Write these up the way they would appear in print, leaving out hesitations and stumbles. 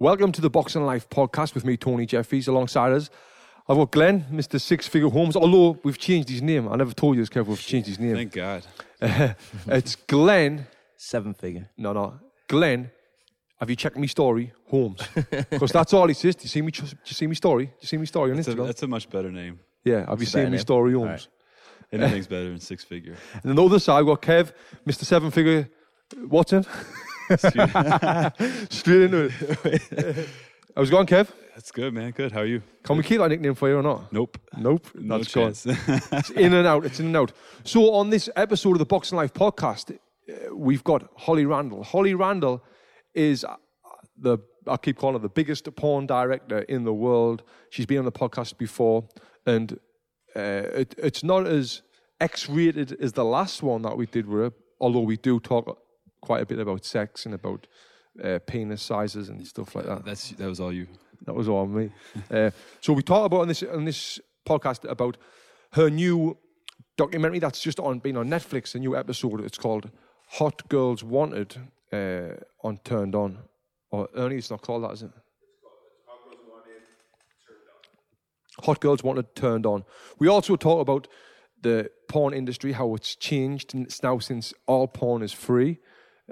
Welcome to the Boxing Life podcast with me, Tony Jeffries. Alongside us, I've got Glenn, Mr. Six Figure Homes, although we've changed his name. I never told you this, Kev, we've changed his name. Thank God. It's Glenn. Seven Figure. No. Glenn, have you checked me story, Holmes? Because that's all he says. Do you see me story on Instagram? That's a much better name. Yeah, have you seen me story, Holmes? Right. Anything's better than Six Figure. And on the other side, we've got Kev, Mr. Seven Figure Watson. Straight into it. How's it going, Kev? That's good, man. Good. How are you? Can we keep that nickname for you or not? Nope. That's gone. It's in and out. So on this episode of the Boxing Life podcast, we've got Holly Randall. Holly Randall is the biggest porn director in the world. She's been on the podcast before, and it's not as X-rated as the last one that we did with her, although we do talk quite a bit about sex and about penis sizes and stuff like that. That was all you. That was all me. So we talked about on this podcast about her new documentary that's just been on Netflix. A new episode. It's called Hot Girls Wanted on Turned On. Or Ernie, it's not called that, is it? Hot Girls Wanted Turned On. We also talk about the porn industry, how it's changed now since all porn is free.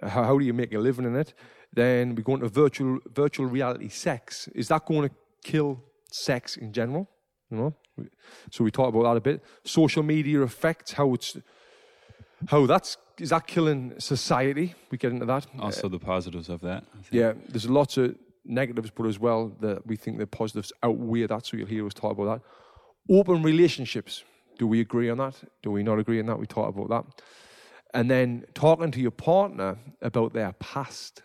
How do you make a living in it? Then we go into virtual reality sex. Is that going to kill sex in general? You know, so we talk about that a bit. Social media effects, is that killing society? We get into that. Also the positives of that. Yeah, there's lots of negatives, but as well that we think the positives outweigh that. So you'll hear us talk about that. Open relationships. Do we agree on that? Do we not agree on that? We talk about that. And then talking to your partner about their past.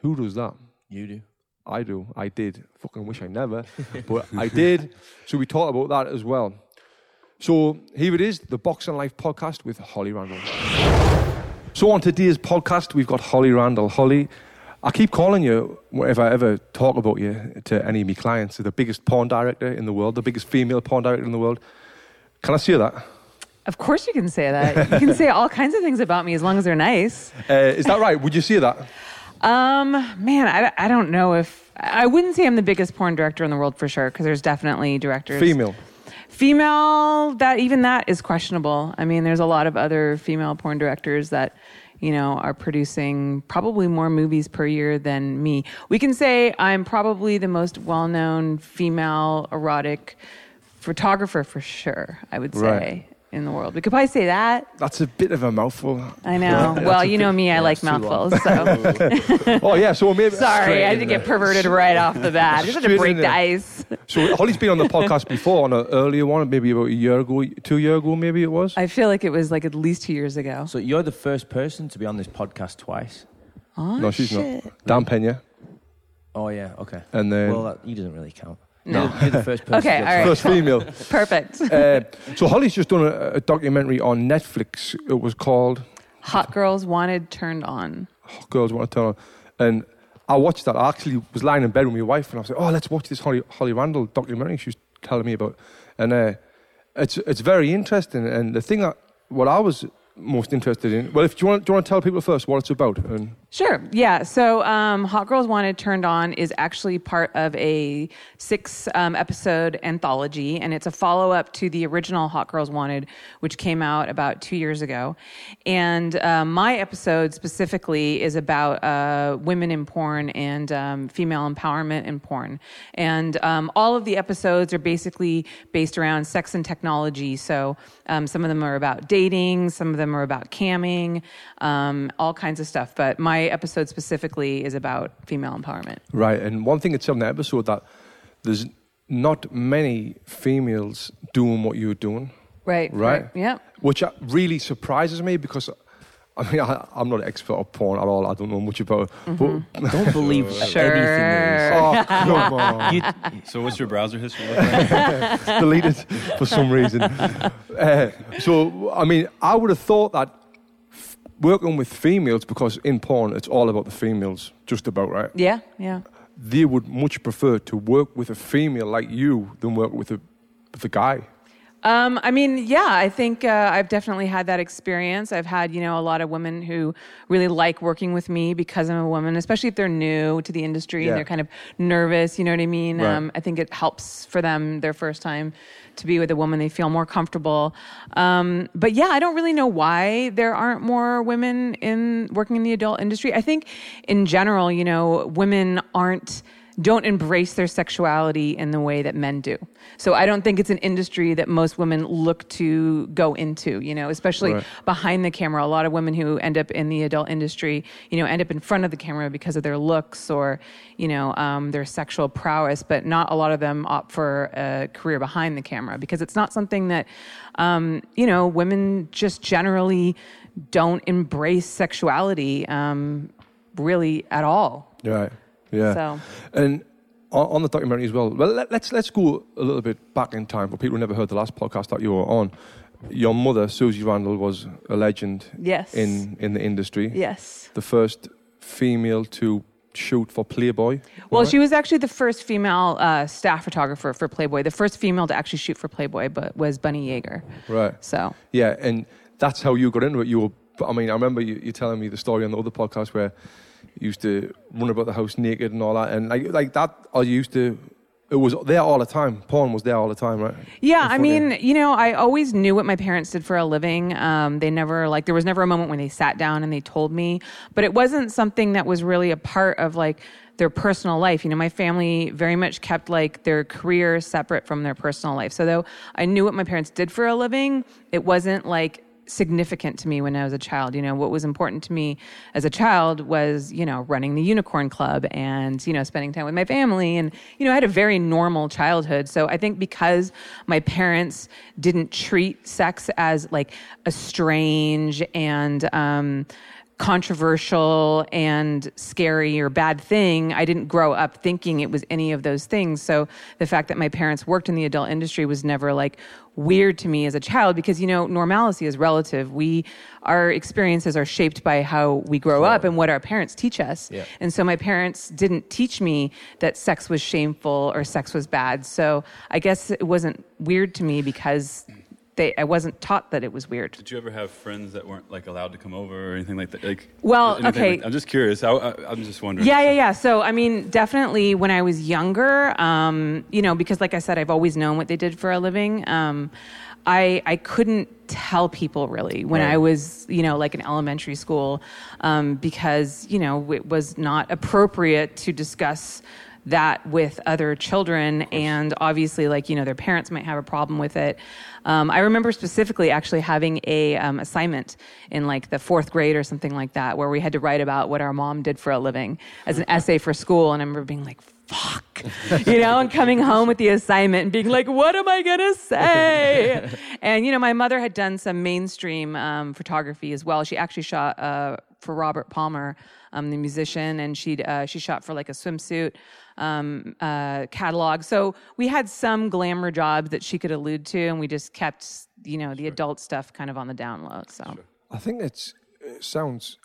Who does that? You do. I do. I did. Fucking wish I never, but I did. So we talked about that as well. So here it is, the Boxing Life podcast with Holly Randall. So on today's podcast, we've got Holly Randall. Holly, I keep calling you, if I ever talk about you to any of my clients, the biggest porn director in the world, the biggest female porn director in the world. Can I say that? Of course you can say that. You can say all kinds of things about me as long as they're nice. Is that right? Would you say that? I don't know if... I wouldn't say I'm the biggest porn director in the world for sure, because there's definitely directors... Female, that is questionable. I mean, there's a lot of other female porn directors that, you know, are producing probably more movies per year than me. We can say I'm probably the most well-known female erotic photographer for sure, I would say. Right. In the world. We could probably say that. That's a bit of a mouthful. I know. Yeah, well, you know me, I like mouthfuls. So. Oh, yeah. So maybe. Sorry, I had to get perverted right off the bat. I just had to break the ice. So Holly's been on the podcast before, on an earlier one, maybe about 2 years ago, maybe it was. I feel like it was like at least 2 years ago. So you're the first person to be on this podcast twice. Oh, no, she's not. Dan Pena. Oh, yeah. Okay. And then. Well, he doesn't really count. No, you're the first person. Okay, all right. First female. Perfect. So Holly's just done a documentary on Netflix. It was called... Hot Girls Wanted Turned On. Hot Girls Wanted Turned On. And I watched that. I actually was lying in bed with my wife and I was like, oh, let's watch this Holly Randall documentary she was telling me about. And it's very interesting. And the thing what I was most interested in... Well, do you want to tell people first what it's about? Sure, yeah. So Hot Girls Wanted Turned On is actually part of a 6-episode anthology, and it's a follow-up to the original Hot Girls Wanted, which came out about 2 years ago. And my episode specifically is about women in porn and female empowerment in porn. And all of the episodes are basically based around sex and technology. So some of them are about dating, some of them are about camming, all kinds of stuff. But my episode specifically is about female empowerment. Right, and one thing that's on the episode that there's not many females doing what you're doing. Right, yeah. Which really surprises me because, I mean, I'm not an expert on porn at all. I don't know much about it. Mm-hmm. But don't believe anything. Oh, come on. So what's your browser history like? Deleted for some reason. So, I mean, I would have thought that working with females, because in porn it's all about the females, just about, right? Yeah. They would much prefer to work with a female like you than work with a guy. I mean, yeah, I think I've definitely had that experience. I've had, you know, a lot of women who really like working with me because I'm a woman, especially if they're new to the industry and they're kind of nervous, you know what I mean? Right. I think it helps for them their first time to be with a woman. They feel more comfortable. But yeah, I don't really know why there aren't more women in working in the adult industry. I think in general, you know, women don't embrace their sexuality in the way that men do. So I don't think it's an industry that most women look to go into, you know, especially behind the camera. A lot of women who end up in the adult industry, you know, end up in front of the camera because of their looks or, you know, their sexual prowess, but not a lot of them opt for a career behind the camera because it's not something that, you know, women just generally don't embrace sexuality really at all. Right. Yeah, so. And on the documentary as well. Well, let's go a little bit back in time for people who never heard the last podcast that you were on. Your mother, Susie Randall, was a legend. Yes. In the industry. Yes, the first female to shoot for Playboy. Well, she was actually the first female staff photographer for Playboy. The first female to actually shoot for Playboy, but was Bunny Yeager. Right. So. Yeah, and that's how you got into it. You were. I mean, I remember you telling me the story on the other podcast where. Used to run about the house naked and all that, and like that. I used to. It was there all the time. Porn was there all the time, right? Yeah, I mean, you know, I always knew what my parents did for a living. They never there was never a moment when they sat down and they told me, but it wasn't something that was really a part of like their personal life. You know, my family very much kept like their career separate from their personal life. So though I knew what my parents did for a living, it wasn't like. Significant to me when I was a child. You know, what was important to me as a child was, you know, running the Unicorn Club and, you know, spending time with my family. And, you know, I had a very normal childhood. So I think because my parents didn't treat sex as like a strange and, controversial and scary or bad thing, I didn't grow up thinking it was any of those things. So the fact that my parents worked in the adult industry was never like weird to me as a child because, you know, normalcy is relative. Our experiences are shaped by how we grow up and what our parents teach us. Yeah. And so my parents didn't teach me that sex was shameful or sex was bad. So I guess it wasn't weird to me because I wasn't taught that it was weird. Did you ever have friends that weren't like allowed to come over or anything like that? Like, well, okay. Like, I'm just curious. I'm just wondering. Yeah. So, I mean, definitely when I was younger, you know, because like I said, I've always known what they did for a living. I couldn't tell people really when I was, you know, like in elementary school, because, you know, it was not appropriate to discuss that with other children, and obviously, like, you know, their parents might have a problem with it. I remember specifically actually having a assignment in like the fourth grade or something like that, where we had to write about what our mom did for a living as an essay for school, and I remember being like, fuck, you know, and coming home with the assignment and being like, what am I gonna say? And, you know, my mother had done some mainstream photography as well. She actually shot for Robert Palmer, the musician, and she shot for like a swimsuit catalog. So we had some glamour jobs that she could allude to, and we just kept, you know, the adult stuff kind of on the down low. So I think it sounds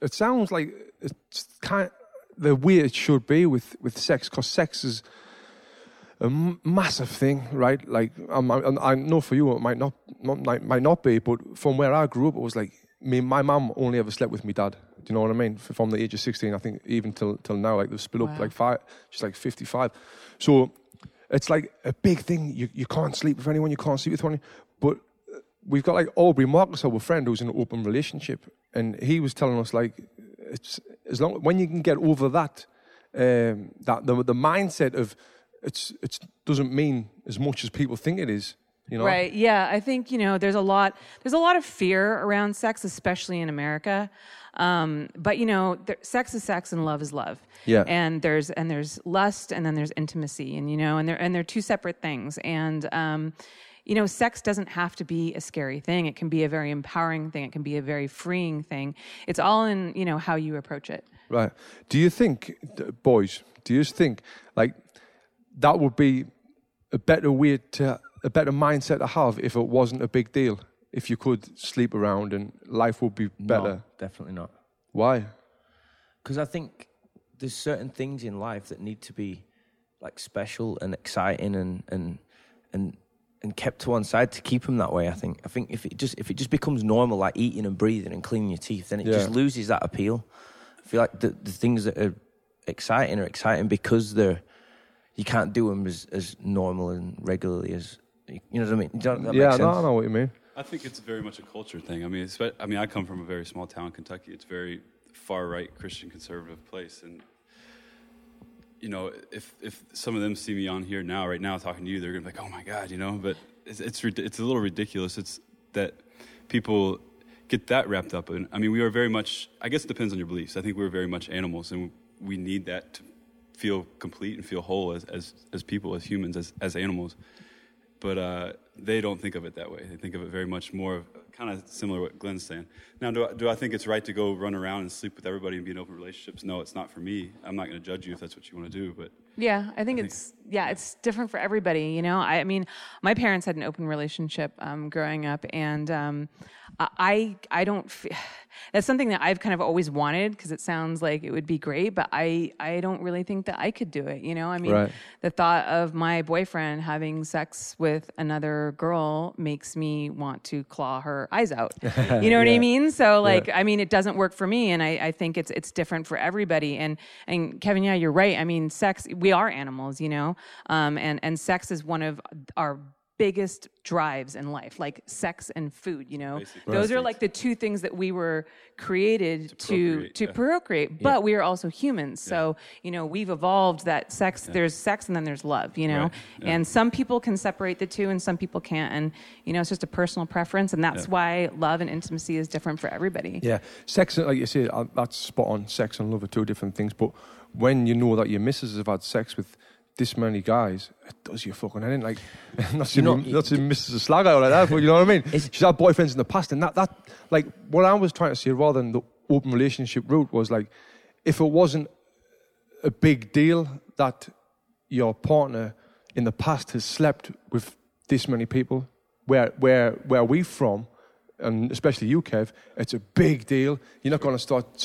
like it's kind of the way it should be with sex, because sex is a massive thing, right? Like I know for you it might not be, but from where I grew up, it was like my mum only ever slept with me dad. Do you know what I mean? From the age of 16, I think, even till now, like they've split up like five. She's like 55, so it's like a big thing. You can't sleep with anyone. You can't sleep with anyone. But we've got like Aubrey Marcus, our friend, who's in an open relationship, and he was telling us like, it's as long when you can get over that, that the mindset of it doesn't mean as much as people think it is. You know? Right. Yeah. I think, you know, there's a lot of fear around sex, especially in America. But you know, sex is sex and love is love. Yeah. And there's lust and then there's intimacy, and, you know, and they're two separate things. And, you know, sex doesn't have to be a scary thing. It can be a very empowering thing. It can be a very freeing thing. It's all in, you know, how you approach it. Right. Do you think, boys, like that would be a better mindset to have if it wasn't a big deal? If you could sleep around and life would be better? No, definitely not. Why? Because I think there's certain things in life that need to be like special and exciting and and kept to one side to keep them that way. I think if it just becomes normal, like eating and breathing and cleaning your teeth, then it just loses that appeal. I feel like the things that are exciting because they're, you can't do them as normal and regularly as, you know what I mean? Does that make sense? No, I know what you mean. I think it's very much a culture thing. I mean, I come from a very small town in Kentucky. It's a very far-right Christian conservative place, and you know, if some of them see me on here now, right now, talking to you, they're gonna be like, "Oh my God," you know. But it's a little ridiculous. It's that people get that wrapped up in. I mean, we are very much. I guess it depends on your beliefs. I think we're very much animals, and we need that to feel complete and feel whole as people, as humans, as animals. But they don't think of it that way. They think of it very much more of kind of similar to what Glenn's saying. Now, do I think it's right to go run around and sleep with everybody and be in open relationships? No, it's not for me. I'm not going to judge you if that's what you want to do. But yeah, I think it's different for everybody. You know, I mean, my parents had an open relationship growing up, and I don't. That's something that I've kind of always wanted because it sounds like it would be great, but I don't really think that I could do it. You know, I mean, The thought of my boyfriend having sex with another girl makes me want to claw her eyes out. You know what I mean? So like, I mean, it doesn't work for me, and I think it's different for everybody. And Kevin, yeah, you're right. I mean, sex, we are animals, you know, and sex is one of our biggest drives in life, like sex and food, you know. Basically. Those are like the two things that we were created to procreate, but we are also humans. Yeah. So, you know, we've evolved that sex, there's sex and then there's love, you know. Right. Yeah. And some people can separate the two and some people can't. And, you know, it's just a personal preference. And that's why love and intimacy is different for everybody. Yeah. Sex, like you say, that's spot on. Sex and love are two different things. But when you know that your missus have had sex with this many guys, it does your fucking head in. Like, not to miss a slag out like that, but you know what I mean? She's had boyfriends in the past, and that, like, what I was trying to say rather than the open relationship route was like, if it wasn't a big deal that your partner in the past has slept with this many people, where we from, and especially you, Kev, it's a big deal. You're not going to start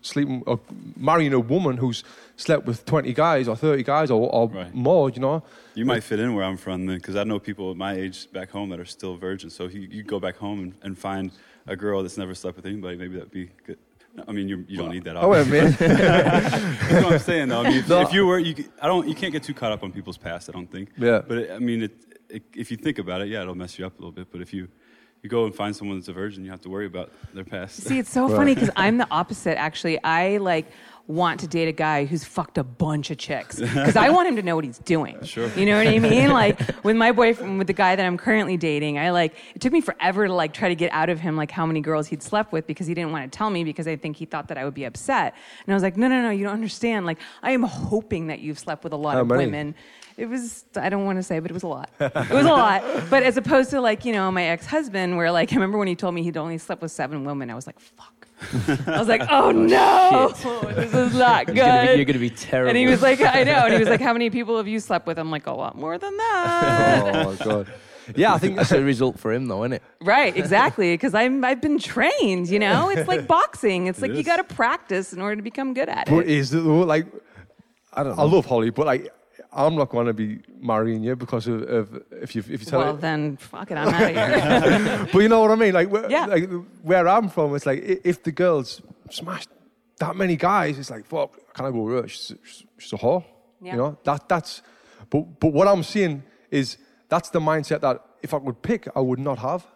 sleeping or marrying a woman who's slept with 20 guys or 30 guys or more, you know? You might fit in where I'm from then, because I know people my age back home that are still virgins. So if you go back home and find a girl that's never slept with anybody, maybe that'd be good. I mean, you don't need that, obviously. Oh, that's what I'm saying, though. I mean, if you were... You can't get too caught up on people's past, I don't think. Yeah. But, if you think about it, it'll mess you up a little bit. But if you go and find someone that's a virgin, you have to worry about their past. See, it's so funny because I'm the opposite, actually. I, like, want to date a guy who's fucked a bunch of chicks because I want him to know what he's doing. Sure. You know what I mean? Like, with my boyfriend, with the guy that I'm currently dating, it took me forever to, like, try to get out of him, like, how many girls he'd slept with because he didn't want to tell me because I think he thought that I would be upset. And I was like, no, you don't understand. Like, I am hoping that you've slept with a lot of women. It was, I don't want to say, but it was a lot. It was a lot. But as opposed to, like, you know, my ex-husband, where, like, I remember when he told me he'd only slept with 7 women, I was like, fuck. I was like, oh no, this is not good. You're going to be terrible. And he was like, I know. And he was like, how many people have you slept with? I'm like, a lot more than that. Oh, God. Yeah, I think that's a result for him, though, isn't it? Right, exactly, because I've been trained, you know? It's like boxing. It's like you got to practice in order to become good at it. But is it, like, I don't know. I love Holly, but, like, I'm not going to be marrying you because of if you tell well, it. Then fuck it, I'm out of here. But you know what I mean? Like, like where I'm from, it's like if the girls smashed that many guys, it's like fuck. Can I go with her? She's a whore. Yeah. You know that's. But what I'm seeing is that's the mindset that if I would pick, I would not have.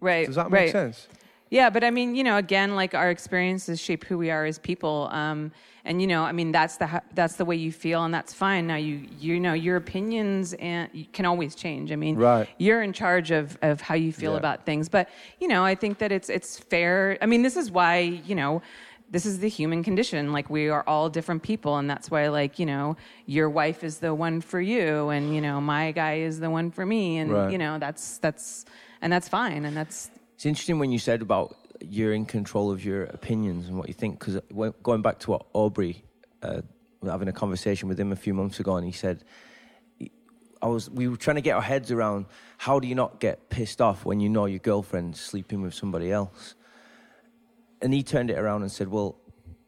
Right. Does that make sense? Yeah, but I mean, you know, again, like our experiences shape who we are as people, and you know, I mean, that's the way you feel, and that's fine. Now, you know, your opinions can always change. I mean, you're in charge of how you feel about things, but you know, I think that it's fair. I mean, this is why, you know. This is the human condition. Like, we are all different people. And that's why, like, you know, your wife is the one for you. And, you know, my guy is the one for me. And, you know, that's fine. And that's. It's interesting when you said about you're in control of your opinions and what you think. Because going back to what Aubrey, having a conversation with him a few months ago, and he said, we were trying to get our heads around how do you not get pissed off when you know your girlfriend's sleeping with somebody else? And he turned it around and said, well,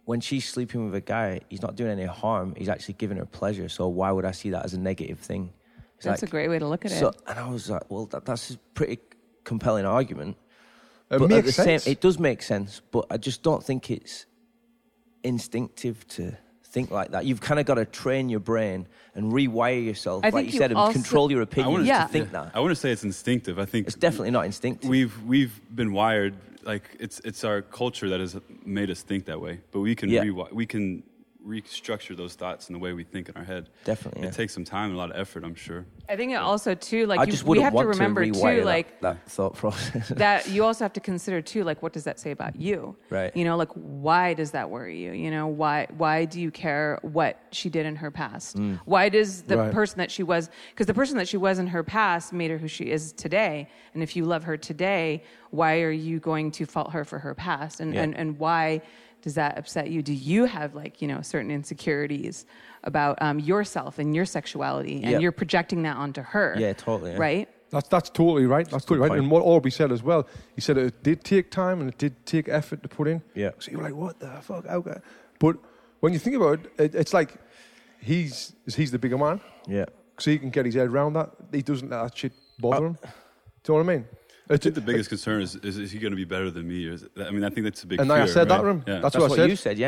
when she's sleeping with a guy, he's not doing any harm. He's actually giving her pleasure. So why would I see that as a negative thing? That's a great way to look at it. And I was like, well, that's a pretty compelling argument. It does make sense, but I just don't think it's instinctive to think like that. You've kind of got to train your brain and rewire yourself, and control your opinions to think that. I wouldn't say it's instinctive. I think it's definitely not instinctive. We've been wired, like it's our culture that has made us think that way. But we can restructure those thoughts in the way we think in our head. Definitely, it takes some time and a lot of effort, I'm sure. I think it also too, like we have to remember too, like that thought process. That you also have to consider too, like what does that say about you? Right. You know, like why does that worry you? You know, why do you care what she did in her past? Mm. Why does the person that she was? Because the person that she was in her past made her who she is today. And if you love her today, why are you going to fault her for her past? And why? Does that upset you? Do you have certain insecurities about yourself and your sexuality, and you're projecting that onto her? Yeah, totally. Yeah. Right? That's totally right. That's totally right. Point. And what Aubrey said as well, he said it did take time and it did take effort to put in. Yeah. So you're like, what the fuck? Okay. But when you think about it, it's like he's the bigger man. Yeah. So he can get his head around that. He doesn't let that shit bother him. Do you know what I mean? I think the biggest concern is he going to be better than me? I think that's a big fear, I said that to him. Yeah. That's what I said. You said,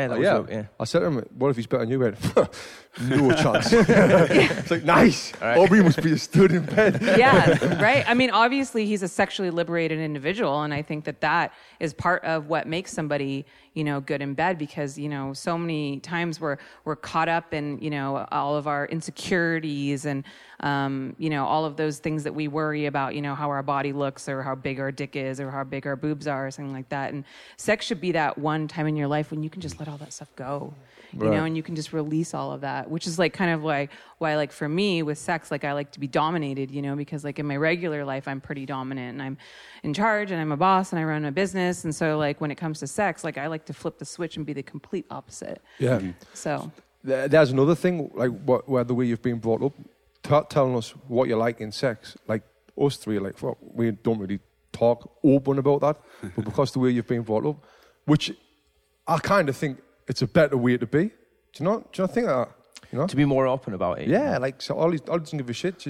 I said to him, what if he's better than you? Went, no chance. It's like, nice. Right. Aubrey must be a stud in bed. Yeah, right? I mean, obviously, he's a sexually liberated individual, and I think that is part of what makes somebody, good in bed, because, so many times we're caught up in, all of our insecurities and, all of those things that we worry about, how our body looks or how big our dick is or how big our boobs are or something like that. And sex should be that one time in your life when you can just let all that stuff go, and you can just release all of that, which is like kind of like why, like for me with sex, like I like to be dominated, because like in my regular life, I'm pretty dominant and I'm in charge and I'm a boss and I run a business. And so like when it comes to sex, like I like to flip the switch and be the complete opposite. Yeah. So there's another thing, like where the way you've been brought up, telling us what you like in sex, like us three are like, well, we don't really talk open about that, but because the way you've been brought up, which I kind of think it's a better way to be. Do you not think that? To be more open about it. Yeah, like so Ollie doesn't give a shit.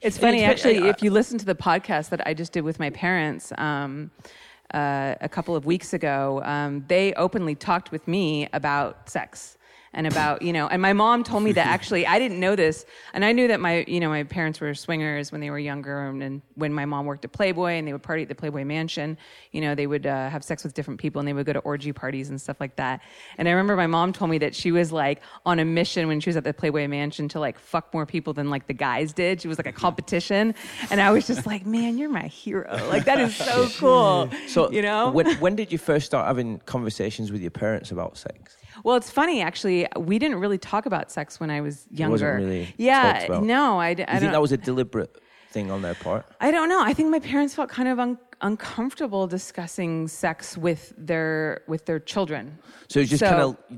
It's funny, actually, if you listen to the podcast that I just did with my parents a couple of weeks ago, they openly talked with me about sex. And about, and my mom told me that actually, I didn't know this. And I knew that my, my parents were swingers when they were younger. And when my mom worked at Playboy and they would party at the Playboy mansion, they would have sex with different people and they would go to orgy parties and stuff like that. And I remember my mom told me that she was like on a mission when she was at the Playboy mansion to like fuck more people than like the guys did. She was like a competition. And I was just like, man, you're my hero. Like that is so cool. So, when did you first start having conversations with your parents about sex? Well, it's funny, actually. We didn't really talk about sex when I was younger. It wasn't really talked about. No. I don't think that was a deliberate thing on their part? I don't know. I think my parents felt kind of uncomfortable discussing sex with their children. So it's just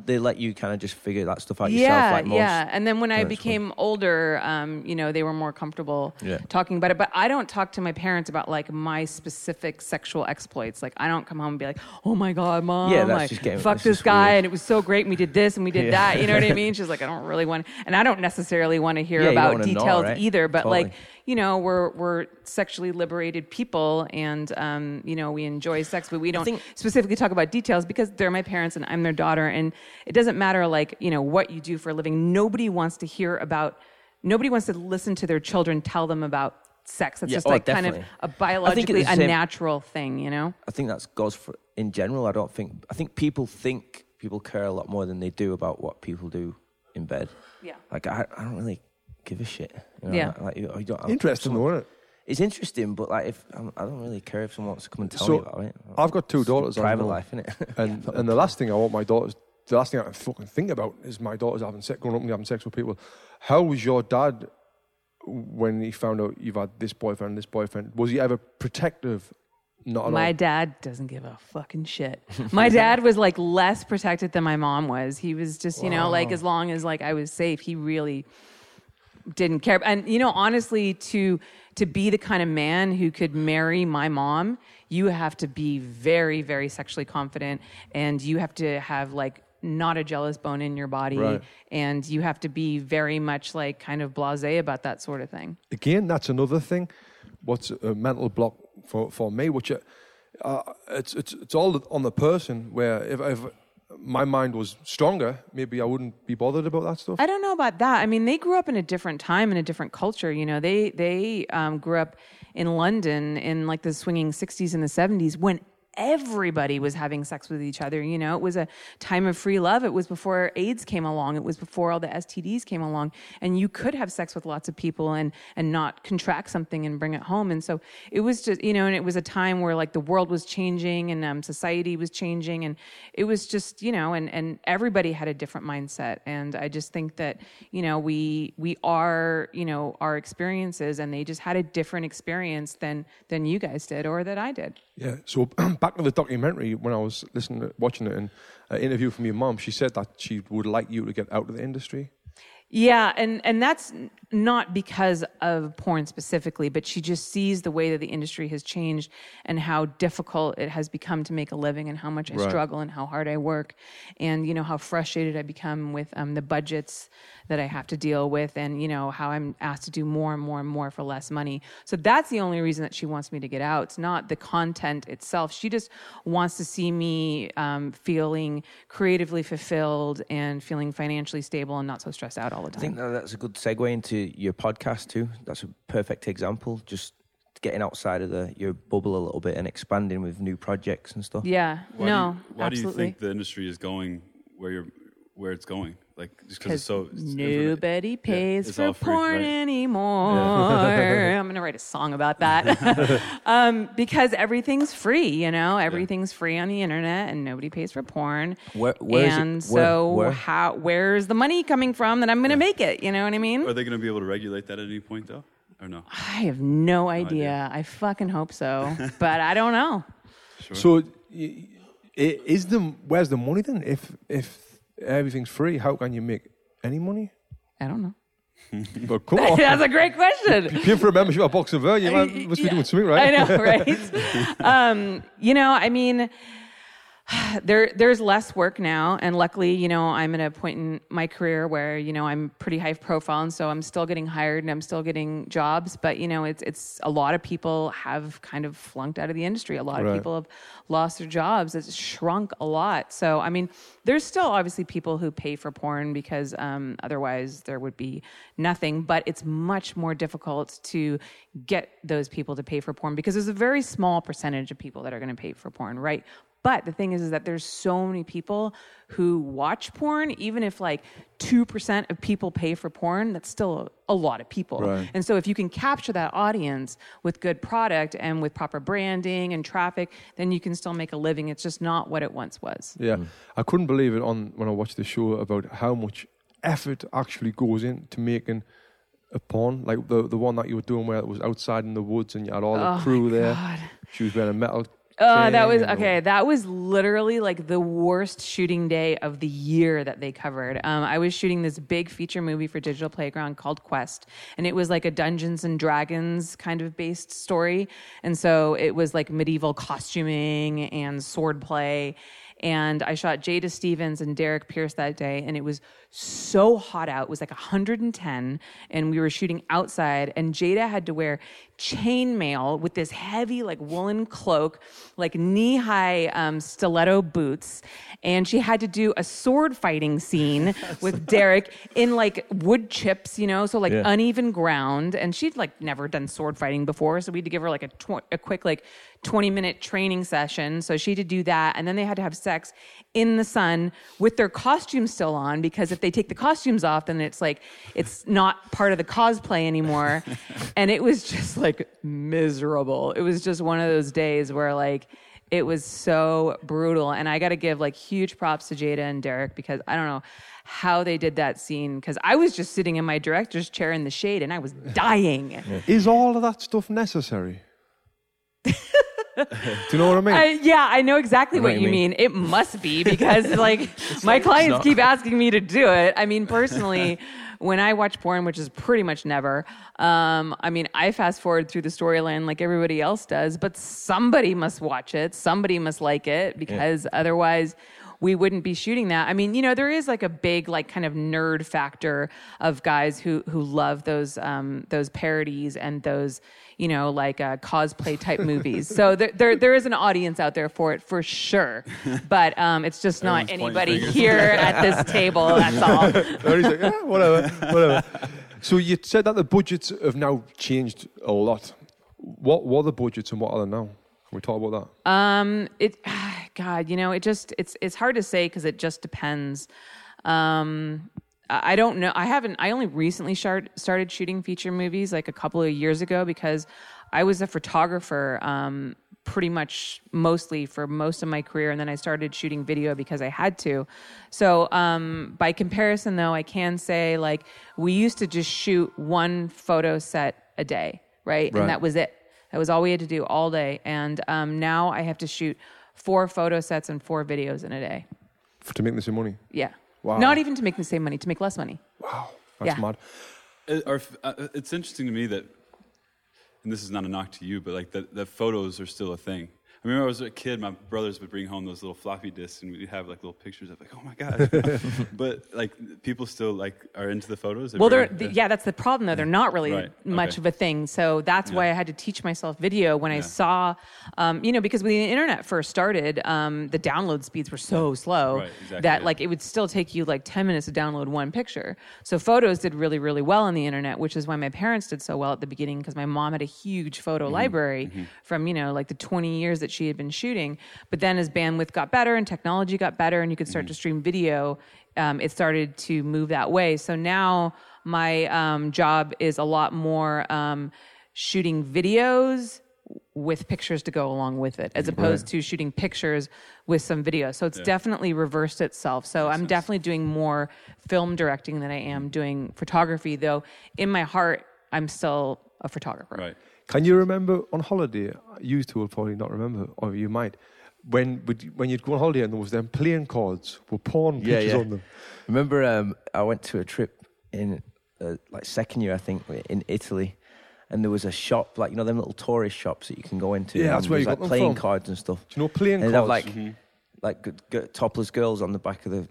they let you kind of just figure that stuff out yourself. Like most And then when I became older, they were more comfortable talking about it. But I don't talk to my parents about like my specific sexual exploits. Like I don't come home and be like, "Oh my God, Mom, fuck this guy, and it was so great. And we did this and we did that." You know what I mean? She's like, "I don't really want," and I don't necessarily want to hear about details either. But like. We're sexually liberated people and, we enjoy sex, but we don't specifically talk about details because they're my parents and I'm their daughter. And it doesn't matter, like, what you do for a living. Nobody wants to listen to their children tell them about sex. That's just like kind of a biologically unnatural thing, I think that goes for in general. I think people care a lot more than they do about what people do in bed. Yeah. Like, I don't really give a shit. Interesting, though, isn't it? It's interesting, but like, I don't really care if someone wants to come and tell me about it. I've got two daughters. Private life, innit? And the last thing I can fucking think about is my daughters growing up and having sex with people. How was your dad when he found out you've had this boyfriend, this boyfriend? Was he ever protective? My dad doesn't give a fucking shit. My dad was like less protected than my mom was. He was just, like as long as like I was safe, he really didn't care. And honestly, to be the kind of man who could marry my mom, you have to be very, very sexually confident, and you have to have like not a jealous bone in your body. Right. And you have to be very much like kind of blasé about that sort of thing. Again, that's another thing. What's a mental block for me, which it's all on the person, where if my mind was stronger, maybe I wouldn't be bothered about that stuff. I don't know about that. I mean, they grew up in a different time and a different culture. You know, they grew up in London in like the swinging 60s and the 70s when everybody was having sex with each other. You know, it was a time of free love. It was before AIDS came along. It was before all the STDs came along, and you could have sex with lots of people and not contract something and bring it home. And so it was just, you know, and it was a time where like the world was changing and society was changing, and it was just, you know, and everybody had a different mindset. And I just think that, you know, we are, you know, our experiences, and they just had a different experience than you guys did or that I did. Yeah. So back to the documentary, when I was watching it, and an interview from your mom, she said that she would like you to get out of the industry. Yeah, and that's not because of porn specifically, but she just sees the way that the industry has changed and how difficult it has become to make a living, and how much I struggle and how hard I work, and, you know, how frustrated I become with the budgets that I have to deal with, and, you know, how I'm asked to do more and more and more for less money. So that's the only reason that she wants me to get out. It's not the content itself. She just wants to see me feeling creatively fulfilled and feeling financially stable and not so stressed out all the time. I think that's a good segue into your podcast too. That's a perfect example. Just getting outside of your bubble a little bit and expanding with new projects and stuff. Yeah, Why do you think the industry is going where it's going? Like, just because it's so... nobody pays for porn anymore. Yeah. I'm going to write a song about that. Because everything's free, you know? Everything's free on the internet, and nobody pays for porn. Where's the money coming from that I'm going to make it? You know what I mean? Are they going to be able to regulate that at any point, though? Or no? I have no idea. I fucking hope so. But I don't know. Sure. So, where's the money then? If everything's free, how can you make any money? I don't know. But come on. That's a great question. Pay for a membership at Boxer Ver, you must be doing something, right? I know, right? You know, I mean, there's less work now, and luckily, you know, I'm at a point in my career where, you know, I'm pretty high profile, and so I'm still getting hired and I'm still getting jobs. But, you know, it's a lot of people have kind of flunked out of the industry. A lot of people have lost their jobs. It's shrunk a lot. So, I mean, there's still obviously people who pay for porn because otherwise there would be nothing. But it's much more difficult to get those people to pay for porn, because there's a very small percentage of people that are going to pay for porn, right? But the thing is that there's so many people who watch porn. Even if like 2% of people pay for porn, that's still a lot of people. Right. And so if you can capture that audience with good product and with proper branding and traffic, then you can still make a living. It's just not what it once was. Yeah. I couldn't believe it when I watched the show about how much effort actually goes into making a porn, like the one that you were doing where it was outside in the woods and you had all the crew there. God. She was wearing a metal... That was literally like the worst shooting day of the year that they covered. I was shooting this big feature movie for Digital Playground called Quest, and it was like a Dungeons and Dragons kind of based story. And so it was like medieval costuming and swordplay. And I shot Jada Stevens and Derek Pierce that day, and it was so hot out. It was like 110, and we were shooting outside, and Jada had to wear chainmail with this heavy like woolen cloak, like knee-high stiletto boots, and she had to do a sword fighting scene with Derek in like wood chips, you know, so like uneven ground, and she'd like never done sword fighting before, so we had to give her like a quick like 20-minute training session. So she had to do that, and then they had to have sex in the sun with their costumes still on, because if they take the costumes off, then it's like it's not part of the cosplay anymore. And it was just like miserable. It was just one of those days where like it was so brutal. And I got to give like huge props to Jada and Derek, because I don't know how they did that scene, because I was just sitting in my director's chair in the shade and I was dying. Is all of that stuff necessary? Do you know what I mean? I know exactly what you mean. It must be, because like my clients keep asking me to do it. I mean, personally, when I watch porn, which is pretty much never, I mean, I fast forward through the storyline like everybody else does, but somebody must watch it. Somebody must like it, because otherwise we wouldn't be shooting that. I mean, you know, there is like a big like kind of nerd factor of guys who love those parodies and those, you know, like cosplay type movies. So there is an audience out there for it for sure. But it's just not anybody here at this table. That's all. Everybody's like, ah, whatever. So you said that the budgets have now changed a lot. What were the budgets and what are they now? Can we talk about that? It's hard to say because it just depends. I don't know. I only recently started shooting feature movies like a couple of years ago because I was a photographer pretty much mostly for most of my career. And then I started shooting video because I had to. So by comparison, though, I can say like we used to just shoot one photo set a day, right? And that was it. That was all we had to do all day. And now I have to shoot 4 photo sets and 4 videos in a day. To make the same money? Yeah. Wow. Not even to make the same money, to make less money. Wow. That's mad. It's interesting to me that, and this is not a knock to you, but like that photos are still a thing. I remember when I was a kid, my brothers would bring home those little floppy disks and we'd have like little pictures of like, oh my gosh. But like people still like are into the photos? Well, that's the problem though. They're not really much of a thing. So that's why I had to teach myself video when I saw, because when the internet first started, the download speeds were so slow that like it would still take you like 10 minutes to download one picture. So photos did really, really well on the internet, which is why my parents did so well at the beginning because my mom had a huge photo library from, like the 20 years that she had been shooting. But then as bandwidth got better and technology got better and you could start to stream video, it started to move that way. So now my job is a lot more shooting videos with pictures to go along with it, as opposed to shooting pictures with some video. So it's definitely reversed itself. So I'm definitely doing more film directing than I am doing photography, though in my heart, I'm still a photographer. Right. Can you remember on holiday? You two will probably not remember, or you might. When you'd go on holiday and there was them playing cards with porn pictures on them. Remember, I went to a trip in second year, I think, in Italy, and there was a shop them little tourist shops that you can go into. Yeah, that's where you got them playing cards and stuff. Do you know playing cards? Like topless girls on the back of the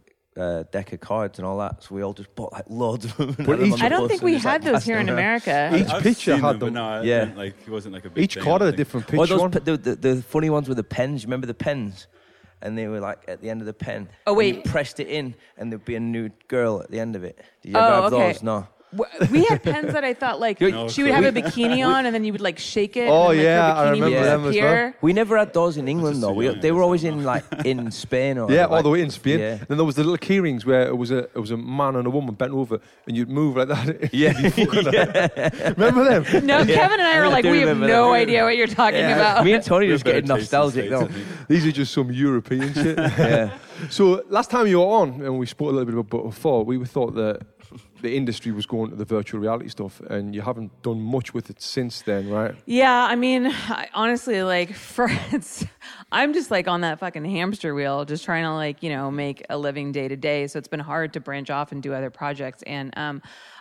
deck of cards and all that, so we all just bought like loads of them. I don't think we had those here in America. Each picture had them. It wasn't like a big thing. Each card had a different picture. The funny ones were the pens. Remember the pens? And they were like at the end of the pen. Oh wait, you pressed it in, and there'd be a nude girl at the end of it. Did you ever have those? No. We had pens that I thought she would have a bikini on and then you would like shake it. Oh, and then, her bikini I remember them as well. We never had those in England though. They were always in in Spain or all the way in Spain. Yeah. Then there was the little key rings where it was a man and a woman bent over and you'd move like that. Yeah, remember them? No, yeah. Kevin and I were like, we have no idea what you're talking about. Me and Tony just getting nostalgic though. These are just some European shit. Yeah. So last time you were on, and we spoke a little bit about before, we thought that the industry was going to the virtual reality stuff, and you haven't done much with it since then, right? Yeah, I mean, honestly, I'm just on that fucking hamster wheel, just trying to make a living day to day. So it's been hard to branch off and do other projects. And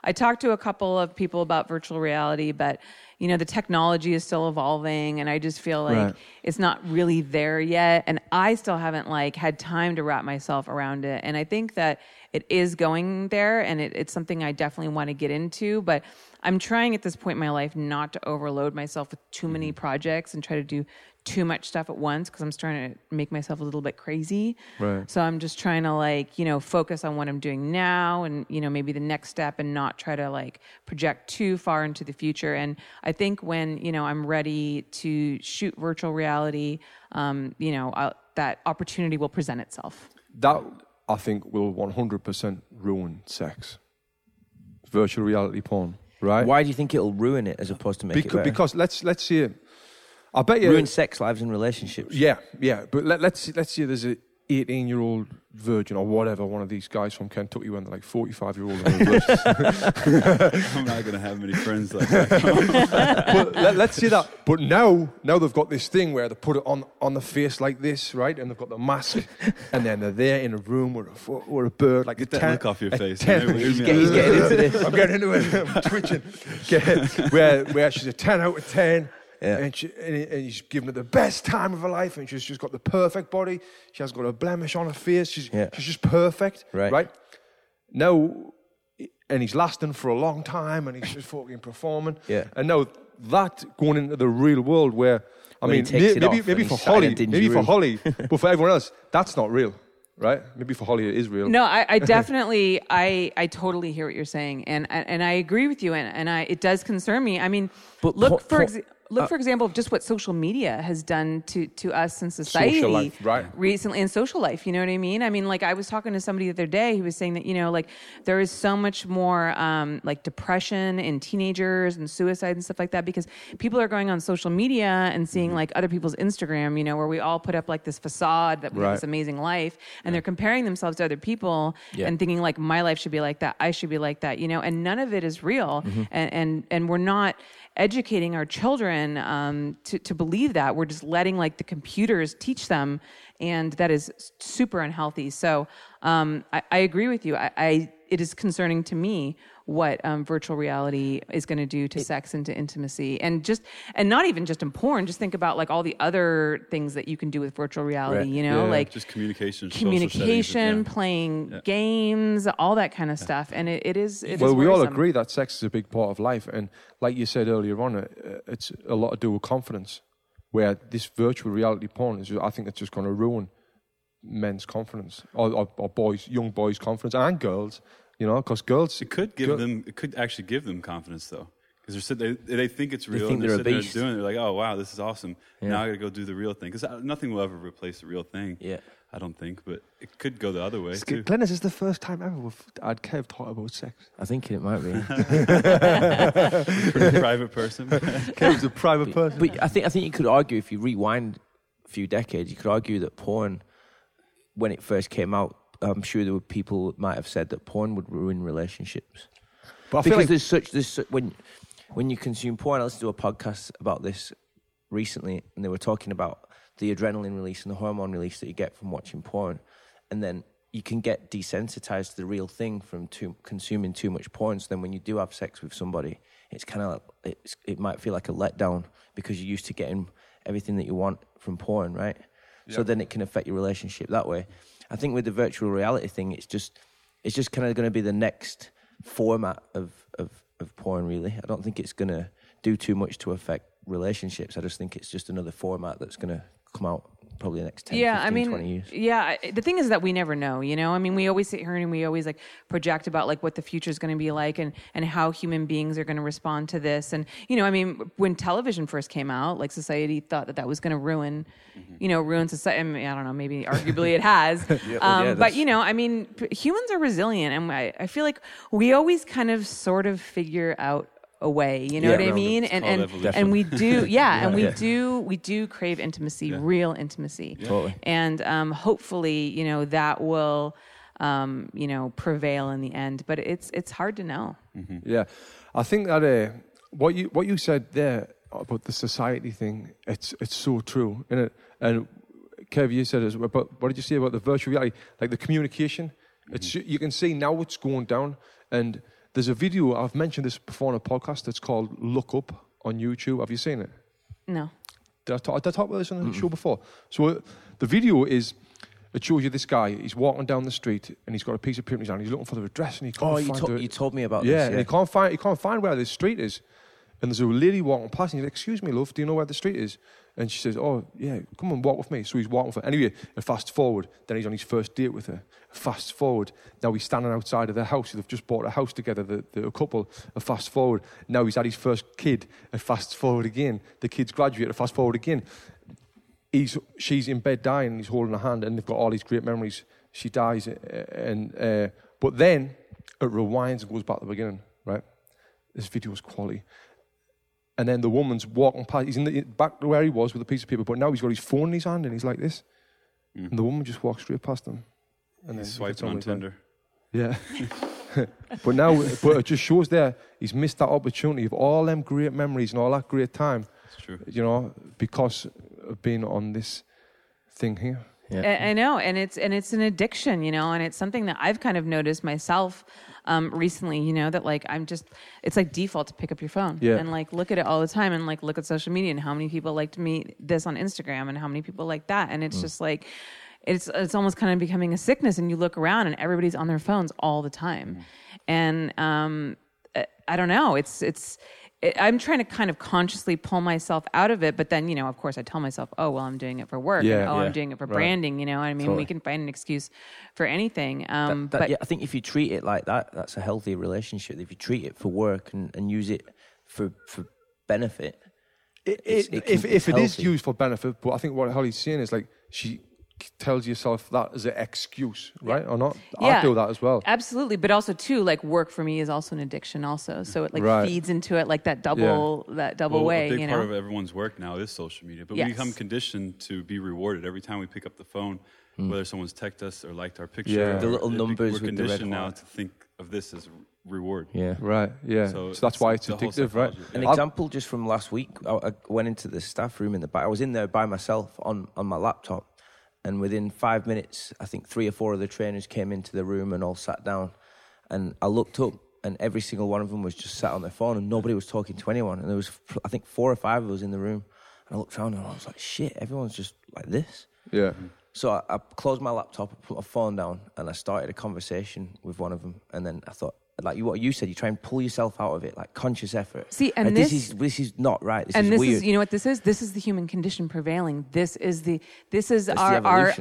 I talked to a couple of people about virtual reality, but the technology is still evolving, and I just feel it's not really there yet. And I still haven't had time to wrap myself around it. And I think that it is going there, and it's something I definitely want to get into. But I'm trying at this point in my life not to overload myself with too many projects and try to do too much stuff at once, because I'm trying to make myself a little bit crazy. Right. So I'm just trying to focus on what I'm doing now and, maybe the next step, and not try to project too far into the future. And I think when, I'm ready to shoot virtual reality, that opportunity will present itself. That, I think, will 100% ruin sex. Virtual reality porn, right? Why do you think it'll ruin it as opposed to make it better? Because let's see, I bet you ruin sex lives and relationships. Yeah. But let's see, there's a 18-year-old virgin or whatever, one of these guys from Kentucky when they're 45-year-old. I'm not going to have many friends like that. But let's see that. But now they've got this thing where they put it on the face like this, right? And they've got the mask, and then they're there in a room or a bird. Like get that look off your face. He's getting into this. I'm getting into it. I'm twitching. Where she's a 10 out of 10. Yeah. And she's given her the best time of her life, and she's just got the perfect body. She hasn't got a blemish on her face. She's just perfect. Right? Now, and he's lasting for a long time, and he's just fucking performing. Yeah. And now that going into the real world where, maybe for Holly, but for everyone else, that's not real. Right? Maybe for Holly it is real. No, I definitely, I totally hear what you're saying, and I agree with you, and it does concern me. I mean, but look for example of just what social media has done to us in society social life, right. recently in social life. You know what I mean? I mean, like I was talking to somebody the other day who was saying that, you know, like there is so much more like depression in teenagers and suicide and stuff like that because people are going on social media and seeing like other people's Instagram, you know, where we all put up like this facade that we have this amazing life. And they're comparing themselves to other people and thinking like my life should be like that. I should be like that, you know, and none of it is real. Mm-hmm. And we're not educating our children to believe that. We're just letting like the computers teach them. And that is super unhealthy. So I agree with you. It is concerning to me what virtual reality is going to do to sex and to intimacy, and not even just in porn. Just think about like all the other things that you can do with virtual reality. You know, like just communication, playing games, all that kind of stuff. And it is we all agree that sex is a big part of life, and like you said earlier on, it's a lot to do with confidence. Where this virtual reality porn is, I think it's just going to ruin men's confidence or boys, young boys' confidence, and girls. You know, because girls... It could actually give them confidence, though. Because they think it's real, and they're sitting there doing it. They're like, oh, wow, this is awesome. Yeah. Now I got to go do the real thing. Because nothing will ever replace the real thing. Yeah. I don't think, but it could go the other way, too. Glenn, is this the first time ever I'd kind of thought about sex? I think it might be. Pretty private person. Kev's a private person. But I think you could argue, if you rewind a few decades, you could argue that porn, when it first came out, I'm sure there were people might have said that porn would ruin relationships. But I feel like when you consume porn, I listened to a podcast about this recently, and they were talking about the adrenaline release and the hormone release that you get from watching porn, and then you can get desensitized to the real thing from consuming too much porn. So then when you do have sex with somebody, it's kind of like, it might feel like a letdown because you're used to getting everything that you want from porn, right? Yeah. So then it can affect your relationship that way. I think with the virtual reality thing, it's just kind of going to be the next format of porn, really. I don't think it's going to do too much to affect relationships. I just think it's just another format that's going to come out probably the next 10, 20 years. Yeah, the thing is that we never know, you know? I mean, we always sit here and we always like project about like what the future is going to be like and how human beings are going to respond to this. And, you know, I mean, when television first came out, like society thought that was going to ruin, you know, ruin society. I mean, I don't know, maybe arguably it has. But, you know, I mean, humans are resilient. And I feel like we always kind of sort of figure out away, you know what I mean? And we do, we do crave intimacy, real intimacy. Yeah. Totally. And hopefully, you know, that will, you know, prevail in the end. But it's hard to know. Mm-hmm. Yeah, I think that what you said there about the society thing, it's so true, isn't it? And Kev, you said as well, but what did you say about the virtual reality, like the communication? Mm-hmm. It's, you can see now it's going down. And there's a video, I've mentioned this before on a podcast, that's called Look Up on YouTube. Have you seen it? No. Did I talk about this on the show before? So the video is, it shows you this guy, he's walking down the street and he's got a piece of paper in his hand, he's looking for the address and he can't find it. Oh, you told me about this. Yeah, and he can't find where this street is. And there's a lady walking past and he's like, excuse me, love, do you know where the street is? And she says, oh, yeah, come and walk with me. So he's walking with her. Anyway, and fast forward, then he's on his first date with her. Fast forward, now he's standing outside of their house. They've just bought a house together, the couple. And fast forward, now he's had his first kid. And fast forward again, the kids graduate. And fast forward again, she's in bed dying and he's holding her hand and they've got all these great memories. She dies. But then it rewinds and goes back to the beginning, right? This video's quality. And then the woman's walking past. He's in the back to where he was with a piece of paper, but now he's got his phone in his hand and he's like this. Mm. And the woman just walks straight past him. And he's swiping on Tinder. Yeah. but it just shows there he's missed that opportunity of all them great memories and all that great time. It's true. You know, because of being on this thing here. Yeah. I know, and it's an addiction, you know, and it's something that I've kind of noticed myself recently, you know, that like I'm just, it's like default to pick up your phone and like look at it all the time and like look at social media and how many people liked me this on Instagram and how many people like that. And it's just like, it's almost kind of becoming a sickness, and you look around and everybody's on their phones all the time. And I don't know, I'm trying to kind of consciously pull myself out of it, but then, you know, of course I tell myself, oh, well, I'm doing it for work. I'm doing it for branding, you know what I mean? Totally. We can find an excuse for anything. But I think if you treat it like that, that's a healthy relationship. If you treat it for work and use it for benefit. It is used for benefit, but I think what Holly's saying is like she tells yourself that as an excuse, right? Or not? Yeah. I feel that as well. Absolutely. But also too, like work for me is also an addiction also. So it like feeds into it like that double way. A big part of everyone's work now is social media. But we become conditioned to be rewarded every time we pick up the phone, whether someone's texted us or liked our picture. Yeah. The little numbers with the red. We're conditioned now to think of this as reward. Yeah. Right. Yeah. So that's why it's addictive, right? An example just from last week, I went into the staff room in the back. I was in there by myself on my laptop. And within 5 minutes, I think 3 or 4 of the trainers came into the room and all sat down. And I looked up and every single one of them was just sat on their phone and nobody was talking to anyone. And there was, I think, 4 or 5 of us in the room. And I looked around and I was like, shit, everyone's just like this. Yeah. So I closed my laptop, I put my phone down, and I started a conversation with one of them. And then I thought, like what you said, you try and pull yourself out of it, like conscious effort. See, and this is not right. This is weird. You know what this is? This is the human condition prevailing. This is our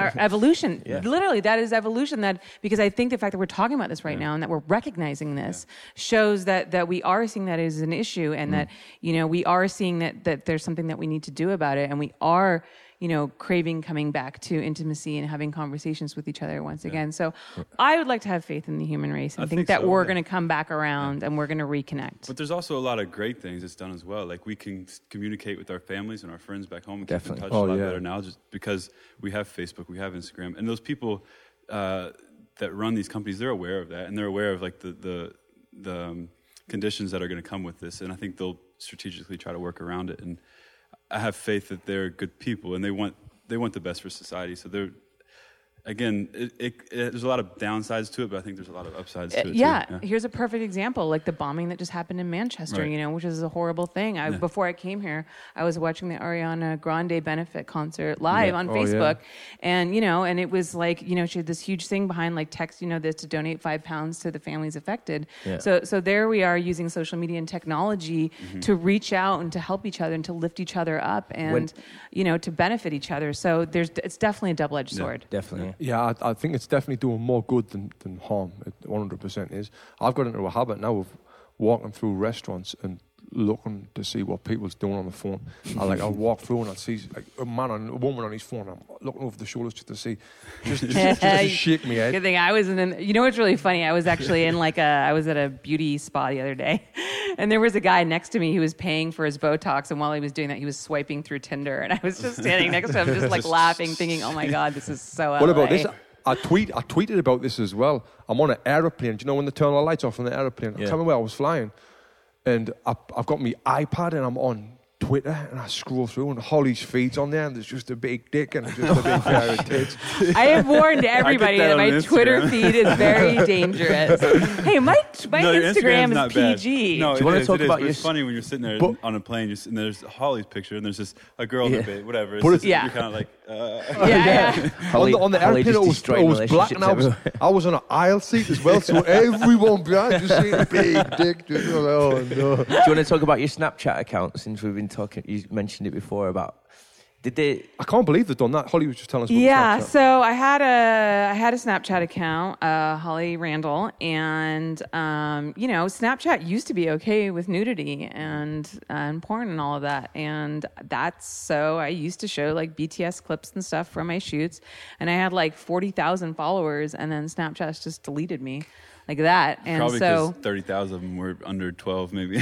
evolution. Yeah. Literally, that is evolution. That because I think the fact that we're talking about this right now and that we're recognizing this shows that we are seeing that as an issue, and that you know we are seeing that there's something that we need to do about it, and we are. You know, craving coming back to intimacy and having conversations with each other once again. So I would like to have faith in the human race and think that we're going to come back around and we're going to reconnect. But there's also a lot of great things it's done as well. Like we can communicate with our families and our friends back home and keep in touch a lot better now just because we have Facebook, we have Instagram. And those people that run these companies, they're aware of that. And they're aware of like the conditions that are going to come with this. And I think they'll strategically try to work around it, and I have faith that they're good people and they want the best for society. So they're, again, there's a lot of downsides to it, but I think there's a lot of upsides to it too. Yeah, here's a perfect example, like the bombing that just happened in Manchester, you know, which is a horrible thing. Before I came here, I was watching the Ariana Grande benefit concert live on Facebook. And, you know, and it was like, you know, she had this huge thing behind like text, you know, this to donate £5 to the families affected. Yeah. So there we are using social media and technology to reach out and to help each other and to lift each other up and, you know, to benefit each other. So it's definitely a double-edged sword. Definitely. Yeah, I think it's definitely doing more good than harm. It 100% is. I've got into a habit now of walking through restaurants and looking to see what people's doing on the phone. I'll walk through and I'll see like a man and a woman on his phone. I'm looking over the shoulders just to see, just to shake me head. Good thing I was you know what's really funny? I was actually I was at a beauty spa the other day. And there was a guy next to me who was paying for his Botox, and while he was doing that, he was swiping through Tinder, and I was just standing next to him, just like laughing, thinking, "Oh my God, this is so." What about this? I tweeted about this as well. I'm on an aeroplane. Do you know when they turn all the lights off on the aeroplane? I can't remember where I was flying, and I've got my iPad, and I'm on Twitter, and I scroll through, and Holly's feed's on there, and there's just a big dick and just a big pair of tits. I have warned everybody that my Twitter feed is very dangerous. Hey, my Instagram is PG. Bad. No, it's funny when you're sitting there on a plane, and there's Holly's picture, and there's just a girl in a bit, whatever. It's just, you're kind of like, On the airplane, it was black, and I was on an aisle seat as well, so everyone behind just seeing a big dick. Oh, no. Do you want to talk about your Snapchat account since we've been talking? You mentioned it before about. Did they? I can't believe they've done that. Holly was just telling us. Yeah, so I had a Snapchat account, Holly Randall, and you know, Snapchat used to be okay with nudity and porn and all of that, and that's so I used to show like BTS clips and stuff from my shoots, and I had like 40,000 followers, and then Snapchat just deleted me. Like that. And probably because 30,000 of them were under 12, maybe.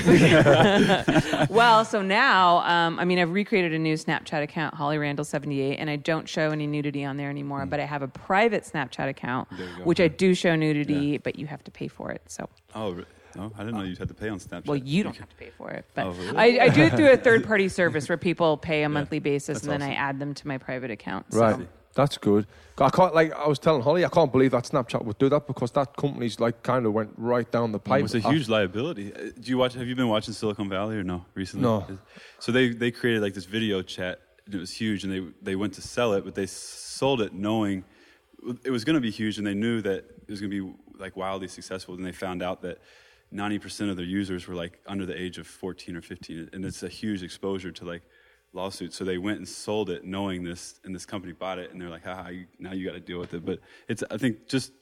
Well, so now, I've recreated a new Snapchat account, Holly Randall 78, and I don't show any nudity on there anymore, but I have a private Snapchat account, which I do show nudity, but you have to pay for it. So. Oh, really? No, I didn't know you had to pay on Snapchat. Well, you don't have to pay for it, but really? I do it through a third-party service where people pay a monthly basis, and then I add them to my private account. Right. So. That's good. I can't, like I was telling Holly, I can't believe that Snapchat would do that, because that company's like kind of went right down the pipe. It was a huge liability. Do you watch? Have you been watching Silicon Valley or no recently? No. So they created like this video chat, and it was huge, and they went to sell it, but they sold it knowing it was going to be huge, and they knew that it was going to be like wildly successful. And they found out that 90% of their users were like under the age of 14 or 15, and it's a huge exposure to like lawsuit. So they went and sold it knowing this, and this company bought it, and they're like, haha, now you got to deal with it. But it's, I think, just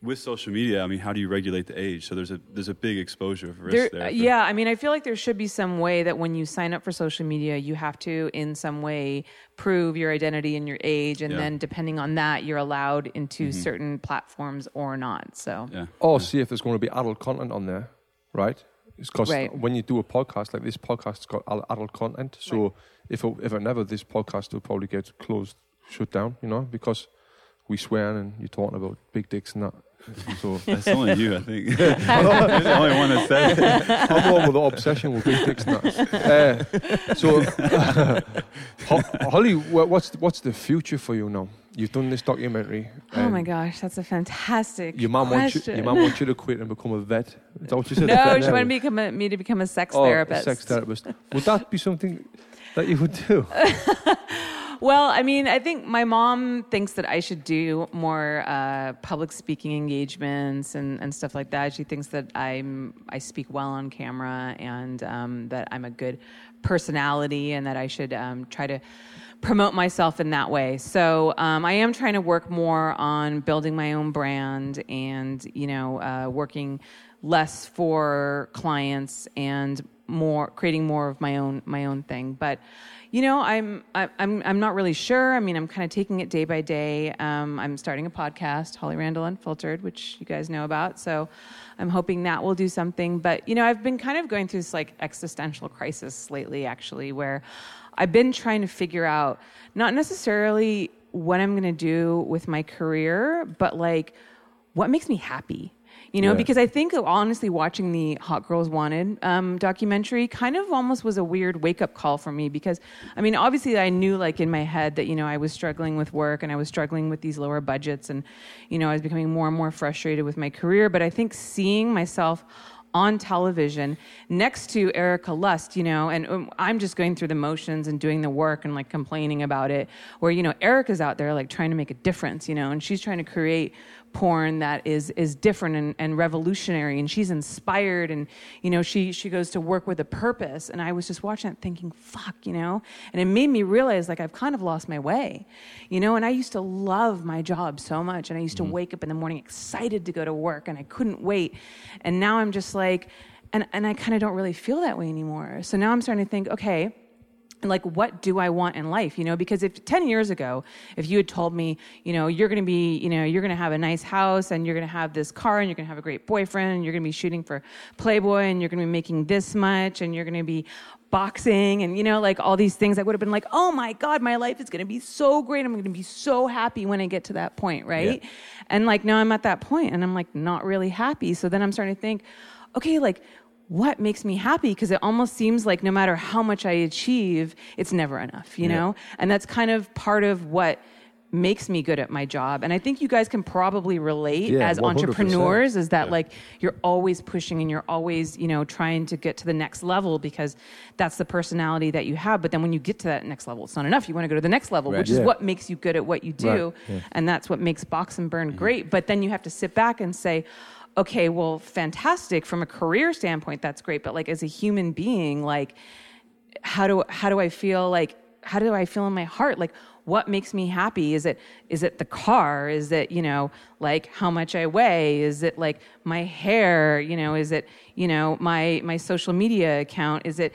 with social media, I mean, how do you regulate the age? So there's a big exposure of risk there. Yeah, I mean, I feel like there should be some way that when you sign up for social media, you have to, in some way, prove your identity and your age, and then depending on that, you're allowed into certain platforms or not. So, see if there's going to be adult content on there, right? Because when you do a podcast, like this podcast's got adult content, so if it never, this podcast will probably get shut down, you know, because we swear and you're talking about big dicks and that. So that's only you, I think. You're the only one that said it. I'm all with the obsession with big dicks and that. Holly, what's the future for you now? You've done this documentary. Oh my gosh, that's a fantastic question. Your mum wants you to quit and become a vet. Is that what you said? No, she wanted me to become a sex therapist. A sex therapist. Would that be something that you would do? Well, I mean, I think my mom thinks that I should do more public speaking engagements and stuff like that. She thinks that I speak well on camera, and that I'm a good personality, and that I should try to promote myself in that way. So I am trying to work more on building my own brand, and working less for clients and more creating more of my own thing. But I'm not really sure. I mean, I'm kind of taking it day by day. I'm starting a podcast, Holly Randall Unfiltered, which you guys know about. So I'm hoping that will do something. But, I've been kind of going through this like existential crisis lately, actually, where I've been trying to figure out not necessarily what I'm going to do with my career, but like what makes me happy. Because I think honestly watching the Hot Girls Wanted documentary kind of almost was a weird wake-up call for me, because, I mean, obviously I knew like in my head that, I was struggling with work, and I was struggling with these lower budgets, and, I was becoming more and more frustrated with my career. But I think seeing myself on television next to Erica Lust, and I'm just going through the motions and doing the work and like complaining about it, where, Erica's out there like trying to make a difference, and she's trying to create porn that is different and revolutionary, and she's inspired, and, she goes to work with a purpose. And I was just watching that thinking, fuck, and it made me realize like I've kind of lost my way, and I used to love my job so much, and I used to wake up in the morning excited to go to work, and I couldn't wait. And now I'm just like, and I kind of don't really feel that way anymore. So now I'm starting to think, okay, like, what do I want in life? Because if 10 years ago, if you had told me, you're going to be, you're going to have a nice house, and you're going to have this car, and you're going to have a great boyfriend, and you're going to be shooting for Playboy, and you're going to be making this much, and you're going to be boxing, and, like all these things, I would have been like, oh my God, my life is going to be so great. I'm going to be so happy when I get to that point. Right. Yeah. And like, now I'm at that point, and I'm like, not really happy. So then I'm starting to think, okay, like, what makes me happy? Because it almost seems like no matter how much I achieve, it's never enough, you know? And that's kind of part of what makes me good at my job. And I think you guys can probably relate as 100%. Entrepreneurs is that like you're always pushing, and you're always, trying to get to the next level, because that's the personality that you have. But then when you get to that next level, it's not enough. You want to go to the next level, which is what makes you good at what you do. Right. Yeah. And that's what makes Box and Burn great. But then you have to sit back and say, okay, well, fantastic. From a career standpoint, that's great. But like as a human being, like how do I feel in my heart? Like what makes me happy? Is it the car? Is it, like how much I weigh? Is it like my hair? Is it, my social media account? Is it,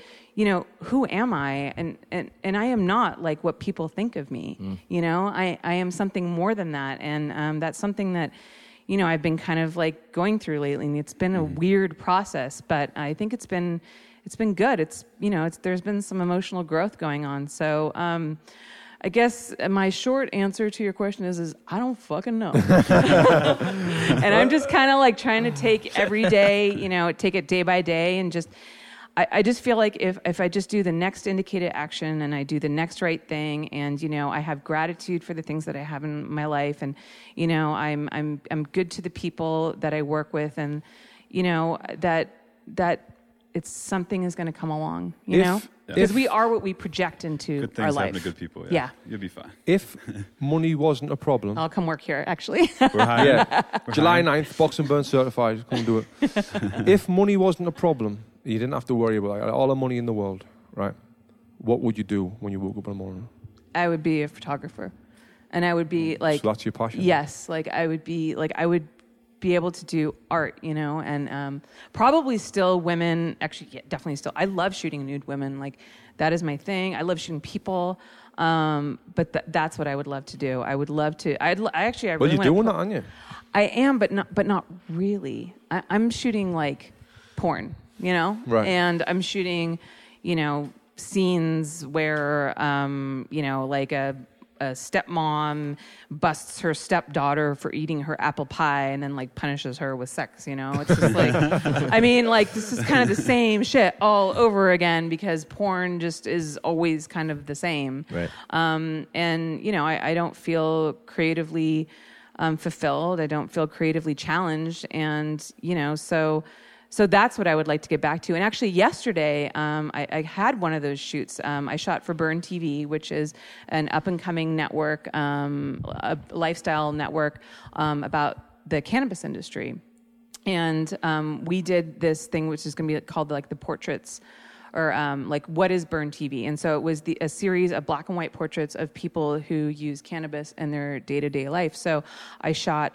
who am I? And I am not like what people think of me. I am something more than that. And that's something that, I've been kind of like going through lately, and it's been a weird process, but I think it's been good. It's, there's been some emotional growth going on. So, I guess my short answer to your question is I don't fucking know. And I'm just kind of like trying to take every day, take it day by day, and just, I just feel like if I just do the next indicated action and I do the next right thing, and I have gratitude for the things that I have in my life, and I'm good to the people that I work with, and that it's something is going to come along, because we are what we project into our life. Good things happen to good people. Yeah. You'll be fine. If money wasn't a problem, I'll come work here. Actually, we're hiring. Yeah. July 9th, Box and Burn certified. Come do it. If money wasn't a problem, you didn't have to worry about it. All the money in the world, right? What would you do when you woke up in the morning? I would be a photographer, and I would be like. So that's your passion. Yes, I would be able to do art, and probably still women. Actually, yeah, definitely still. I love shooting nude women. Like, that is my thing. I love shooting people, but that's what I would love to do. I would love to. I really. Well, you're doing that, aren't you? I am, but not really. I'm shooting like porn, right? And I'm shooting, scenes where, like a stepmom busts her stepdaughter for eating her apple pie and then like punishes her with sex, It's just like, this is kind of the same shit all over again, because porn just is always kind of the same. Right. I don't feel creatively fulfilled. I don't feel creatively challenged. And, so that's what I would like to get back to. And actually yesterday, I had one of those shoots. I shot for Burn TV, which is an up-and-coming network, a lifestyle network about the cannabis industry. And we did this thing, which is going to be called the portraits, or what is Burn TV? And so it was a series of black and white portraits of people who use cannabis in their day-to-day life. So I shot,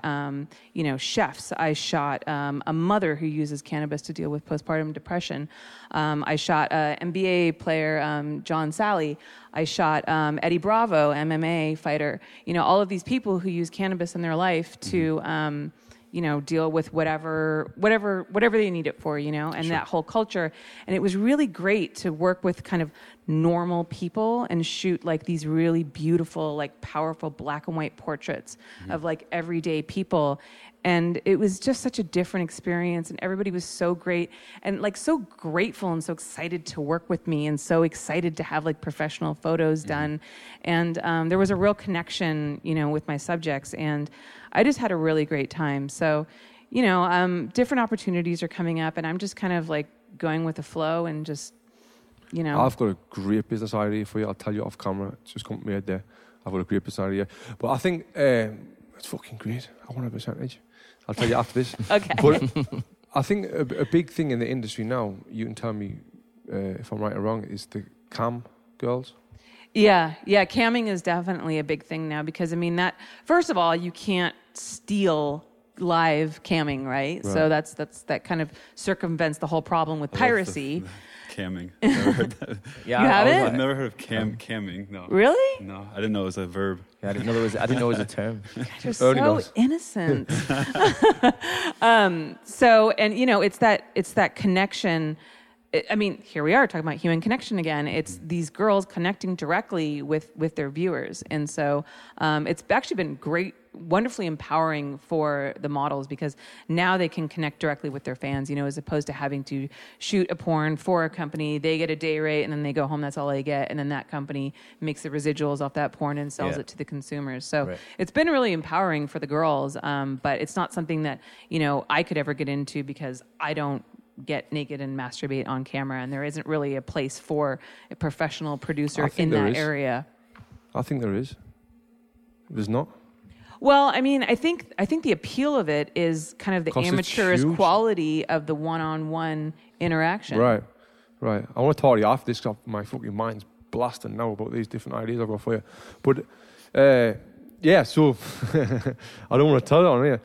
chefs. I shot a mother who uses cannabis to deal with postpartum depression. I shot an NBA player, John Salley. I shot Eddie Bravo, MMA fighter. All of these people who use cannabis in their life to... deal with whatever they need it for, and sure. That whole culture. And it was really great to work with kind of normal people and shoot these really beautiful, powerful black and white portraits of everyday people. And it was just such a different experience, and everybody was so great and so grateful and so excited to work with me and so excited to have professional photos done. And there was a real connection, with my subjects, and I just had a really great time. So, different opportunities are coming up, and I'm just kind of going with the flow and just, I've got a great business idea for you. I'll tell you off camera. It's just come to me right there. I've got a great business idea. But I think it's fucking great. I want a percentage. I'll tell you after this. Okay. But I think a big thing in the industry now, you can tell me if I'm right or wrong, is the cam girls. Yeah. Camming is definitely a big thing now, because that, first of all, you can't steal live camming, right? So that kind of circumvents the whole problem with piracy. Camming. Never heard that. Yeah, you haven't? I've never heard of camming. No. Really? No, I didn't know it was a verb. Yeah, I didn't know it was a term. God, you're so innocent. It's that connection. Here we are talking about human connection again. It's these girls connecting directly with their viewers. And so it's actually been great, wonderfully empowering for the models, because now they can connect directly with their fans, as opposed to having to shoot a porn for a company. They get a day rate and then they go home. That's all they get. And then that company makes the residuals off that porn and sells it to the consumers. So it's been really empowering for the girls. But it's not something that, I could ever get into, because I don't get naked and masturbate on camera, and there isn't really a place for a professional producer in that area. I think there is. There's not. Well, I think the appeal of it is kind of the amateurish quality of the one-on-one interaction. Right. I want to tell you after this, because my fucking mind's blasting now about these different ideas I've got for you. But so I don't want to tell it on here.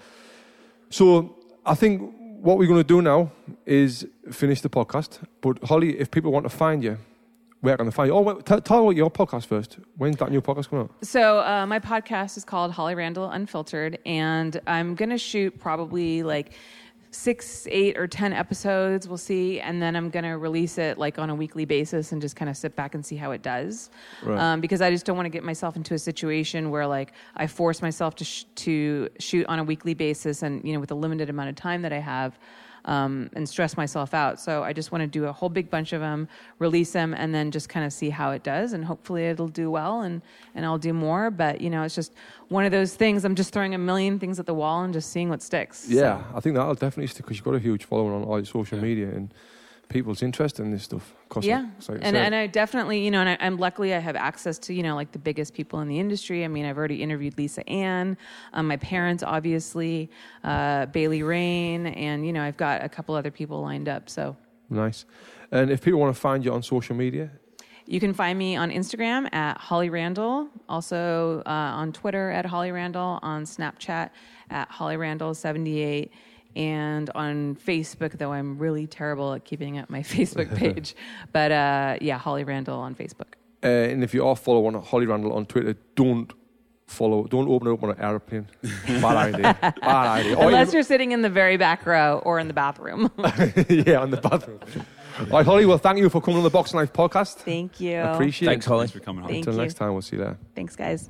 So I think what we're going to do now is finish the podcast. But Holly, if people want to find you, where can they find you? Oh, wait, tell about your podcast first. When's that new podcast coming out? So my podcast is called Holly Randall Unfiltered, and I'm going to shoot probably 6, 8, or 10 episodes. We'll see. And then I'm going to release it on a weekly basis and just kind of sit back and see how it does. Right. Because I just don't want to get myself into a situation where I force myself to shoot on a weekly basis, and with a limited amount of time that I have. and stress myself out. So I just want to do a whole big bunch of them, release them, and then just kind of see how it does. And hopefully it'll do well, and I'll do more. But, you know, it's just one of those things. I'm just throwing a million things at the wall and just seeing what sticks. Yeah, so. I think that'll definitely stick because you've got a huge following on like social media and people's interest in this stuff. Yeah, and I definitely, you know, and I'm luckily I have access to, you know, like the biggest people in the industry. I mean, I've already interviewed Lisa Ann, my parents, obviously, Bailey Rain, and, you know, I've got a couple other people lined up, so. Nice. And if people want to find you on social media? You can find me on Instagram at Holly Randall, also on Twitter at Holly Randall, on Snapchat at Holly Randall 78, and on Facebook, though I'm really terrible at keeping up my Facebook page. But yeah, Holly Randall on Facebook. And if you are following Holly Randall on Twitter, don't follow, don't open it up on an airplane. Bad idea. Unless you're sitting in the very back row or in the bathroom. Yeah, in the bathroom. All right, Holly, well, thank you for coming on the Boxing Life podcast. Thank you. I appreciate it. Thanks, Holly. Thanks for coming on. Until next time, we'll see you there. Thanks, guys.